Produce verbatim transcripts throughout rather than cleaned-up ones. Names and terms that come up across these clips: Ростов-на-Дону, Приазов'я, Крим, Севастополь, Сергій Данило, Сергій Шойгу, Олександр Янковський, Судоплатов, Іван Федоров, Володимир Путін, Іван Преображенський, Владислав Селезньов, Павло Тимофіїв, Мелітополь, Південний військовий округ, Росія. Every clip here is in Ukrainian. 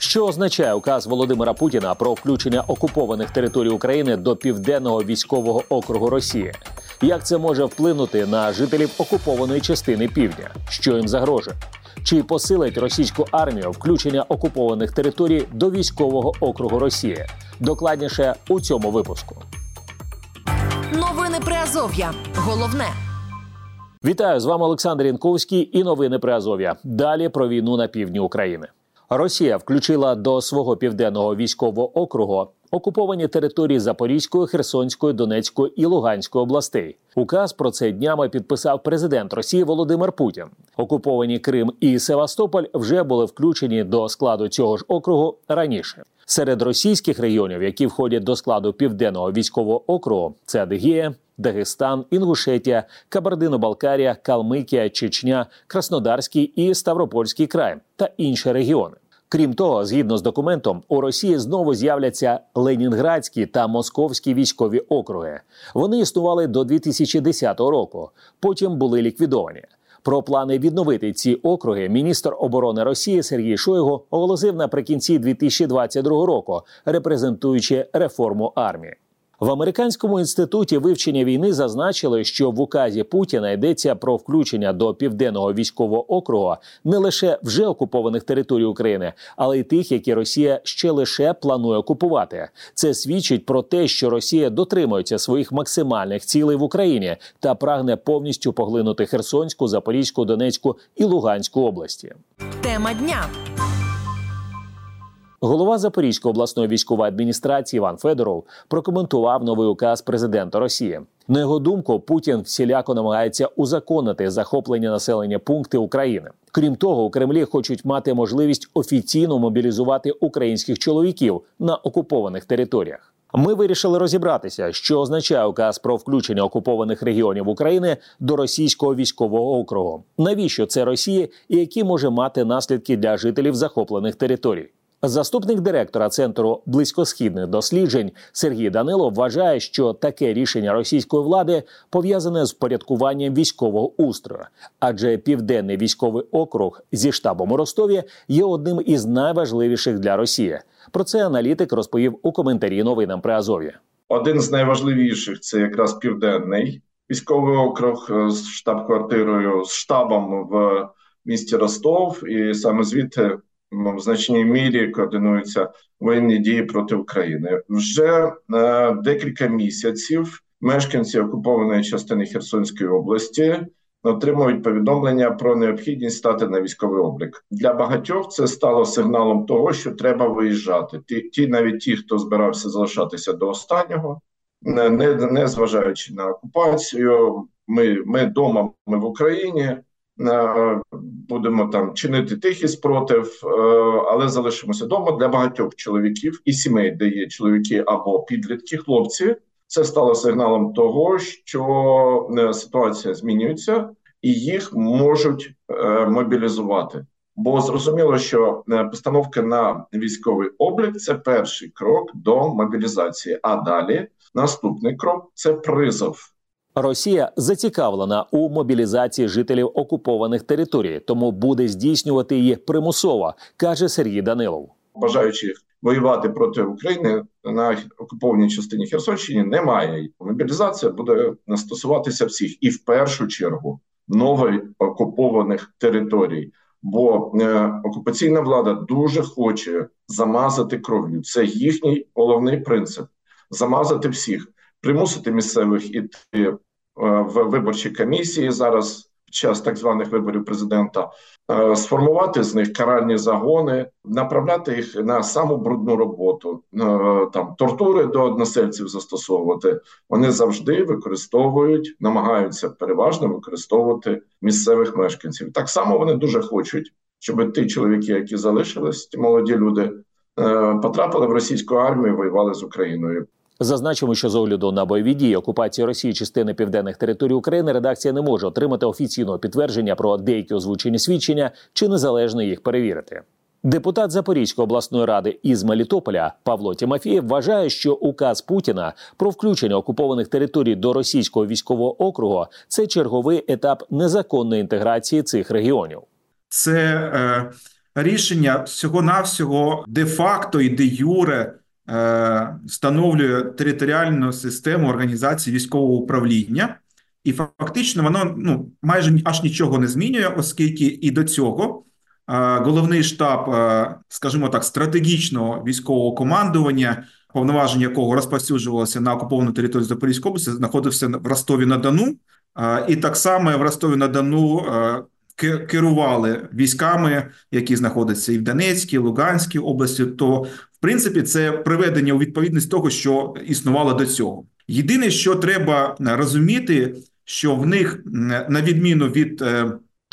Що означає указ Володимира Путіна про включення окупованих територій України до Південного військового округу Росії? Як це може вплинути на жителів окупованої частини Півдня? Що їм загрожує? Чи посилить російську армію включення окупованих територій до військового округу Росії? Докладніше у цьому випуску. Новини Приазов'я. Головне. Вітаю, з вами Олександр Янковський і новини Приазов'я. Далі про війну на півдні України. Росія включила до свого Південного військового округу окуповані території Запорізької, Херсонської, Донецької і Луганської областей. Указ про це днями підписав президент Росії Володимир Путін. Окуповані Крим і Севастополь вже були включені до складу цього ж округу раніше. Серед російських регіонів, які входять до складу Південного військового округу, це Адигея, Дагестан, Інгушетія, Кабардино-Балкарія, Калмикія, Чечня, Краснодарський і Ставропольський край та інші регіони. Крім того, згідно з документом, у Росії знову з'являться Ленінградські та Московські військові округи. Вони існували до дві тисячі десятого року, потім були ліквідовані. Про плани відновити ці округи міністр оборони Росії Сергій Шойгу оголосив наприкінці дві тисячі двадцять другого року, репрезентуючи реформу армії. В Американському інституті вивчення війни зазначили, що в указі Путіна йдеться про включення до Південного військового округу не лише вже окупованих територій України, але й тих, які Росія ще лише планує окупувати. Це свідчить про те, що Росія дотримується своїх максимальних цілей в Україні та прагне повністю поглинути Херсонську, Запорізьку, Донецьку і Луганську області. Тема дня. Голова Запорізької обласної військової адміністрації Іван Федоров прокоментував новий указ президента Росії. На його думку, Путін всіляко намагається узаконити захоплення населення пункти України. Крім того, у Кремлі хочуть мати можливість офіційно мобілізувати українських чоловіків на окупованих територіях. Ми вирішили розібратися, що означає указ про включення окупованих регіонів України до російського військового округу. Навіщо це Росії і які може мати наслідки для жителів захоплених територій? Заступник директора Центру близькосхідних досліджень Сергій Данило вважає, що таке рішення російської влади пов'язане з впорядкуванням військового устрою. Адже Південний військовий округ зі штабом у Ростові є одним із найважливіших для Росії. Про це аналітик розповів у коментарі новинам Приазов'я. Один з найважливіших – це якраз Південний військовий округ з штаб-квартирою, з штабом в місті Ростов, і саме звідти в значній мірі координуються воєнні дії проти України. Вже е, декілька місяців мешканці окупованої частини Херсонської області отримують повідомлення про необхідність стати на військовий облік. Для багатьох це стало сигналом того, що треба виїжджати. Ті, ті навіть ті, хто збирався залишатися до останнього, не, не, не зважаючи на окупацію, ми, ми дома, ми в Україні, будемо там чинити тихий спротив, але залишимося вдома. Для багатьох чоловіків і сімей, де є чоловіки або підлітки, хлопці, це стало сигналом того, що ситуація змінюється і їх можуть мобілізувати. Бо зрозуміло, що постановка на військовий облік – це перший крок до мобілізації, а далі наступний крок – це призов. Росія зацікавлена у мобілізації жителів окупованих територій, тому буде здійснювати її примусово, каже Сергій Данилов. Бажаючих воювати проти України на окупованій частині Херсонщини немає. Мобілізація буде стосуватися всіх і в першу чергу нових окупованих територій. Бо е, окупаційна влада дуже хоче замазати кров'ю. Це їхній головний принцип – замазати всіх. Примусити місцевих іти в виборчі комісії зараз, під час так званих виборів президента, сформувати з них каральні загони, направляти їх на саму брудну роботу, там тортури до односельців застосовувати. Вони завжди використовують, намагаються переважно використовувати місцевих мешканців. Так само вони дуже хочуть, щоб ті чоловіки, які залишились, ті молоді люди, потрапили в російську армію і воювали з Україною. Зазначимо, що з огляду на бойові дії окупації Росії частини південних територій України редакція не може отримати офіційного підтвердження про деякі озвучені свідчення чи незалежно їх перевірити. Депутат Запорізької обласної ради із Мелітополя Павло Тимофіїв вважає, що указ Путіна про включення окупованих територій до російського військового округу – це черговий етап незаконної інтеграції цих регіонів. Це... Е... рішення всього-навсього де-факто і де-юре встановлює територіальну систему організації військового управління. І фактично воно ну, майже аж нічого не змінює, оскільки і до цього головний штаб, скажімо так, стратегічного військового командування, повноваження якого розповсюджувалося на окуповану територію Запорізької області, знаходився в Ростові-на-Дону. І так само в Ростові-на-Дону керували військами, які знаходяться і в Донецькій, і в Луганській області. То, в принципі, це приведення у відповідність того, що існувало до цього. Єдине, що треба розуміти, що в них, на відміну від,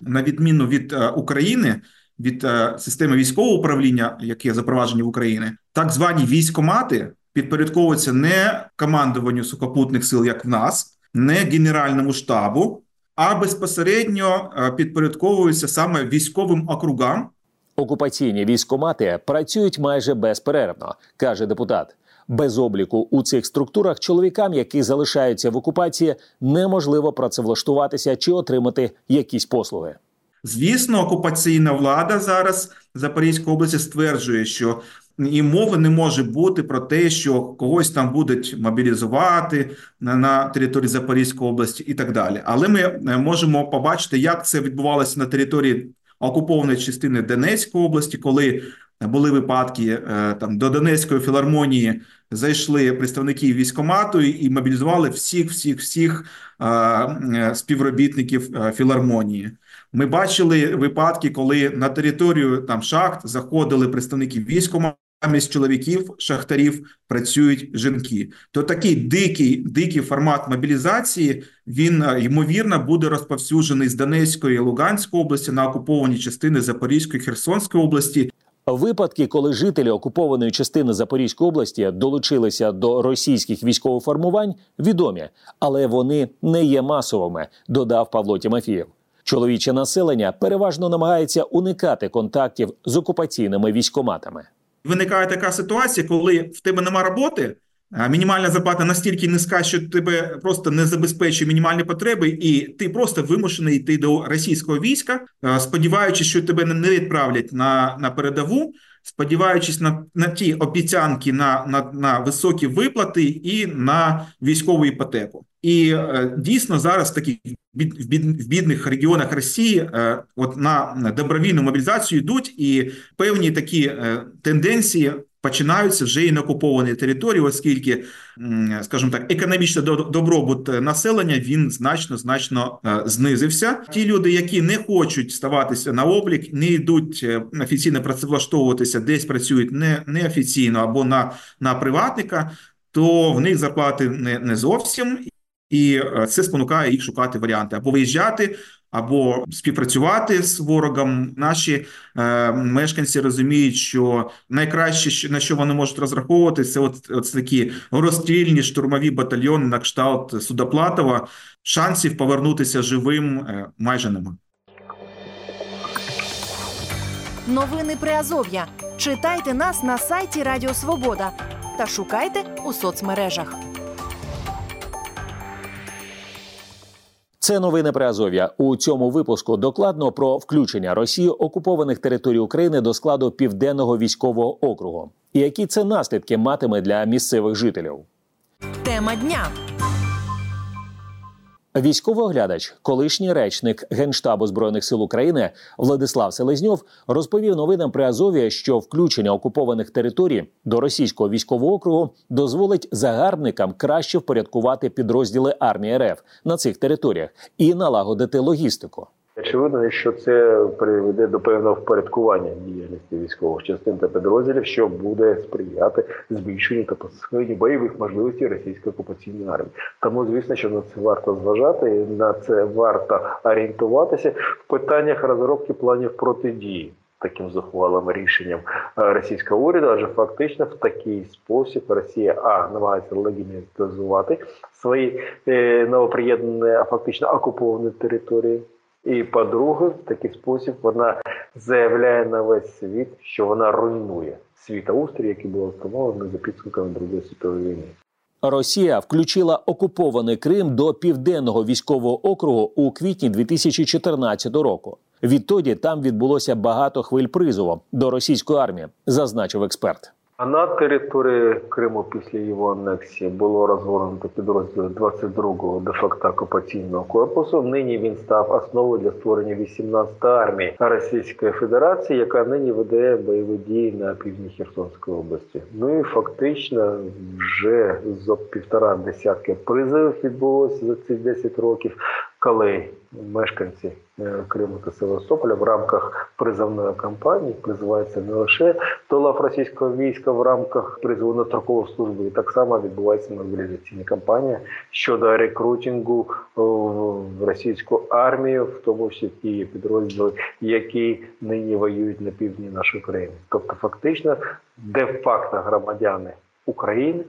на відміну від України, від системи військового управління, яке запроваджені в Україні, так звані військкомати підпорядковуються не командуванню сухопутних сил, як в нас, не генеральному штабу, а безпосередньо підпорядковуються саме військовим округам. Окупаційні військкомати працюють майже безперервно, каже депутат. Без обліку у цих структурах чоловікам, які залишаються в окупації, неможливо працевлаштуватися чи отримати якісь послуги. Звісно, окупаційна влада зараз Запорізької області стверджує, що і мови не може бути про те, що когось там будуть мобілізувати на, на території Запорізької області і так далі. Але ми можемо побачити, як це відбувалося на території окупованої частини Донецької області, коли були випадки, там до Донецької філармонії зайшли представники військкомату і мобілізували всіх, всіх, всіх співробітників філармонії. Ми бачили випадки, коли на територію там шахт заходили представники військкомату, замість чоловіків, шахтарів працюють жінки. То такий дикий, дикий формат мобілізації, він, ймовірно, буде розповсюджений з Донецької і Луганської області на окуповані частини Запорізької і Херсонської області. Випадки, коли жителі окупованої частини Запорізької області долучилися до російських військових формувань, відомі, але вони не є масовими, додав Павло Тимофіїв. Чоловіче населення переважно намагається уникати контактів з окупаційними військкоматами. Виникає така ситуація, коли в тебе нема роботи, мінімальна зарплата настільки низька, що тебе просто не забезпечує мінімальні потреби, і ти просто вимушений йти до російського війська, сподіваючись, що тебе не відправлять на, на передову, сподіваючись на, на ті обіцянки, на, на, на високі виплати і на військову іпотеку. І дійсно зараз в таких в бідних регіонах Росії от на добровільну мобілізацію йдуть, і певні такі тенденції починаються вже і на окупованій території, оскільки, скажімо так, економічний добробут населення, він значно-значно знизився. Ті люди, які не хочуть ставатися на облік, не йдуть офіційно працевлаштовуватися, десь працюють не, не офіційно або на, на приватника, то в них зарплати не, не зовсім. І це спонукає їх шукати варіанти. Або виїжджати, або співпрацювати з ворогом. Наші е, мешканці розуміють, що найкраще, на що вони можуть розраховувати, це от, от такі розстрільні штурмові батальйони на кшталт Судоплатова. Шансів повернутися живим е, майже немає. Новини Приазов'я. Читайте нас на сайті Радіо Свобода та шукайте у соцмережах. Це новини Приазов'я. У цьому випуску докладно про включення Росії окупованих територій України до складу Південного військового округу. І які це наслідки матиме для місцевих жителів. Тема дня. Військовий оглядач, колишній речник Генштабу Збройних сил України Владислав Селезньов розповів новинам Приазов'я, що включення окупованих територій до російського військового округу дозволить загарбникам краще впорядкувати підрозділи армії РФ на цих територіях і налагодити логістику. Очевидно, що це приведе до певного впорядкування діяльності військових частин та підрозділів, що буде сприяти збільшенню та посиленню бойових можливостей російської окупаційної армії. Тому, звісно, що на це варто зважати, і на це варто орієнтуватися в питаннях розробки планів протидії таким зухвалим рішенням російського уряду, адже фактично в такий спосіб Росія а, намагається легітимізувати свої е, новоприєднані, а фактично окуповані території. І, по-друге, в такий спосіб вона заявляє на весь світ, що вона руйнує світоустрій, який був встановлений за підсумками Другої світової війни. Росія включила окупований Крим до Південного військового округу у квітні дві тисячі чотирнадцятого року. Відтоді там відбулося багато хвиль призову до російської армії, зазначив експерт. А на території Криму після його анексії було розгорнуто підрозділ двадцять другого де-факто окупаційного корпусу. Нині він став основою для створення вісімнадцятої армії Російської Федерації, яка нині веде бойові дії на півдні Херсонської області. Ну і фактично вже з півтора десятки призовів відбулося за ці десять років, коли мешканці Криму та Севастополя в рамках призовної кампанії призиваються не лише до лав російського війська в рамках призову на строкову службу, і так само відбувається мобілізаційна кампанія щодо рекрутингу в російську армію, в тому числі ті підрозділи, які нині воюють на півдні нашої країни. Тобто фактично де-факто громадяни України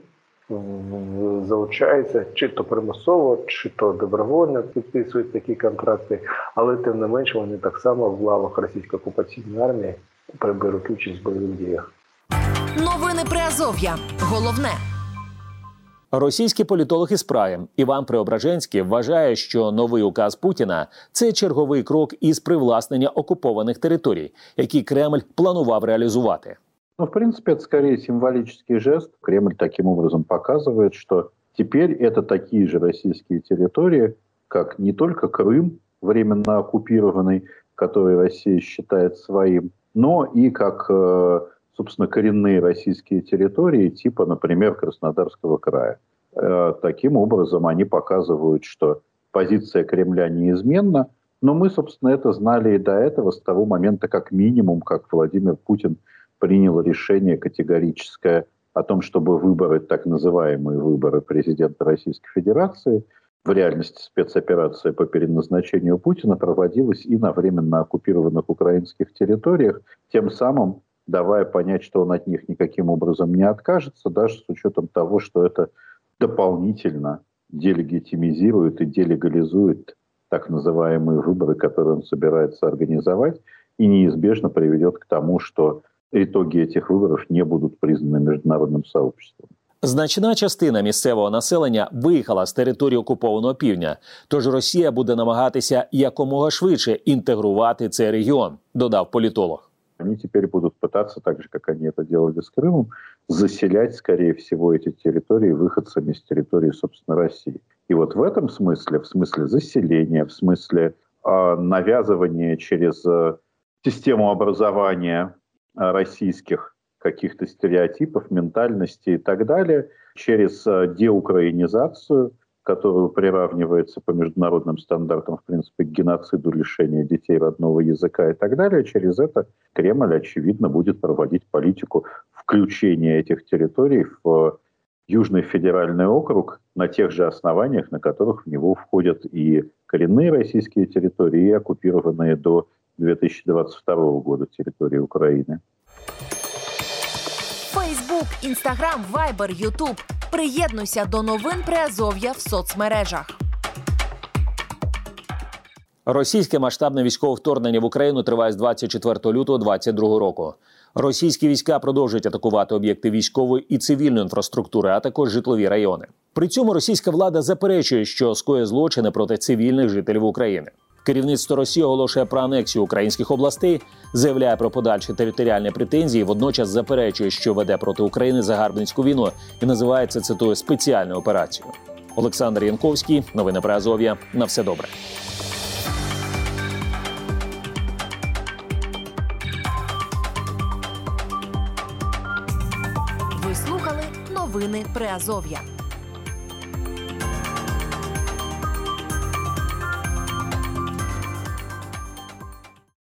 залучаються чи то примусово, чи то добровольно, підписують такі контракти, але тим не менше вони так само в лавах російської окупаційної армії приберуть участь в бойових діях. Новини Приазов'я. Головне. Російський політолог із Праги Іван Преображенський вважає, що новий указ Путіна – це черговий крок із привласнення окупованих територій, які Кремль планував реалізувати. Ну, в принципе, это скорее символический жест. Кремль таким образом показывает, что теперь это такие же российские территории, как не только Крым, временно оккупированный, который Россия считает своим, но и как, собственно, коренные российские территории, типа, например, Краснодарского края. Таким образом, они показывают, что позиция Кремля неизменна, но мы, собственно, это знали и до этого, с того момента, как минимум, как Владимир Путин приняло решение категорическое о том, чтобы выборы, так называемые выборы президента Российской Федерации, в реальности спецоперация по переназначению Путина, проводилась и на временно оккупированных украинских территориях, тем самым давая понять, что он от них никаким образом не откажется, даже с учетом того, что это дополнительно делегитимизирует и делегализует так называемые выборы, которые он собирается организовать, и неизбежно приведет к тому, что итоги этих выборов не будут признаны международным сообществом. Значна частина місцевого населення виїхала з території окупованого півдня, тож Росія буде намагатися якомога швидше інтегрувати цей регіон, додав політолог. Они теперь будут пытаться, так же, как они это делали с Крымом, заселять, скорее всего, эти территории выходцами с территории, собственно, России. И вот в этом смысле, в смысле заселения, в смысле э, навязывания через э, систему образования российских каких-то стереотипов, ментальности и так далее, через деукраинизацию, которую приравнивается по международным стандартам, в принципе, к геноциду, лишения детей родного языка и так далее, через это Кремль, очевидно, будет проводить политику включения этих территорий в Южный федеральный округ на тех же основаниях, на которых в него входят и коренные российские территории, и оккупированные до дві тисячі двадцять другого року території України. Фейсбук, Інстаграм, Вайбер, Ютуб. Приєднуйся до новин Приазов'я в соцмережах. Російське масштабне військове вторгнення в Україну триває з двадцять четвертого лютого двадцять другого року. Російські війська продовжують атакувати об'єкти військової і цивільної інфраструктури, а також житлові райони. При цьому російська влада заперечує, що скоє злочини проти цивільних жителів України. Керівництво Росії оголошує про анексію українських областей, заявляє про подальші територіальні претензії, водночас заперечує, що веде проти України загарбницьку війну і називає це, цитую, спеціальною операцією. Олександр Янковський, новини Приазов'я. На все добре. Ви слухали новини Приазов'я.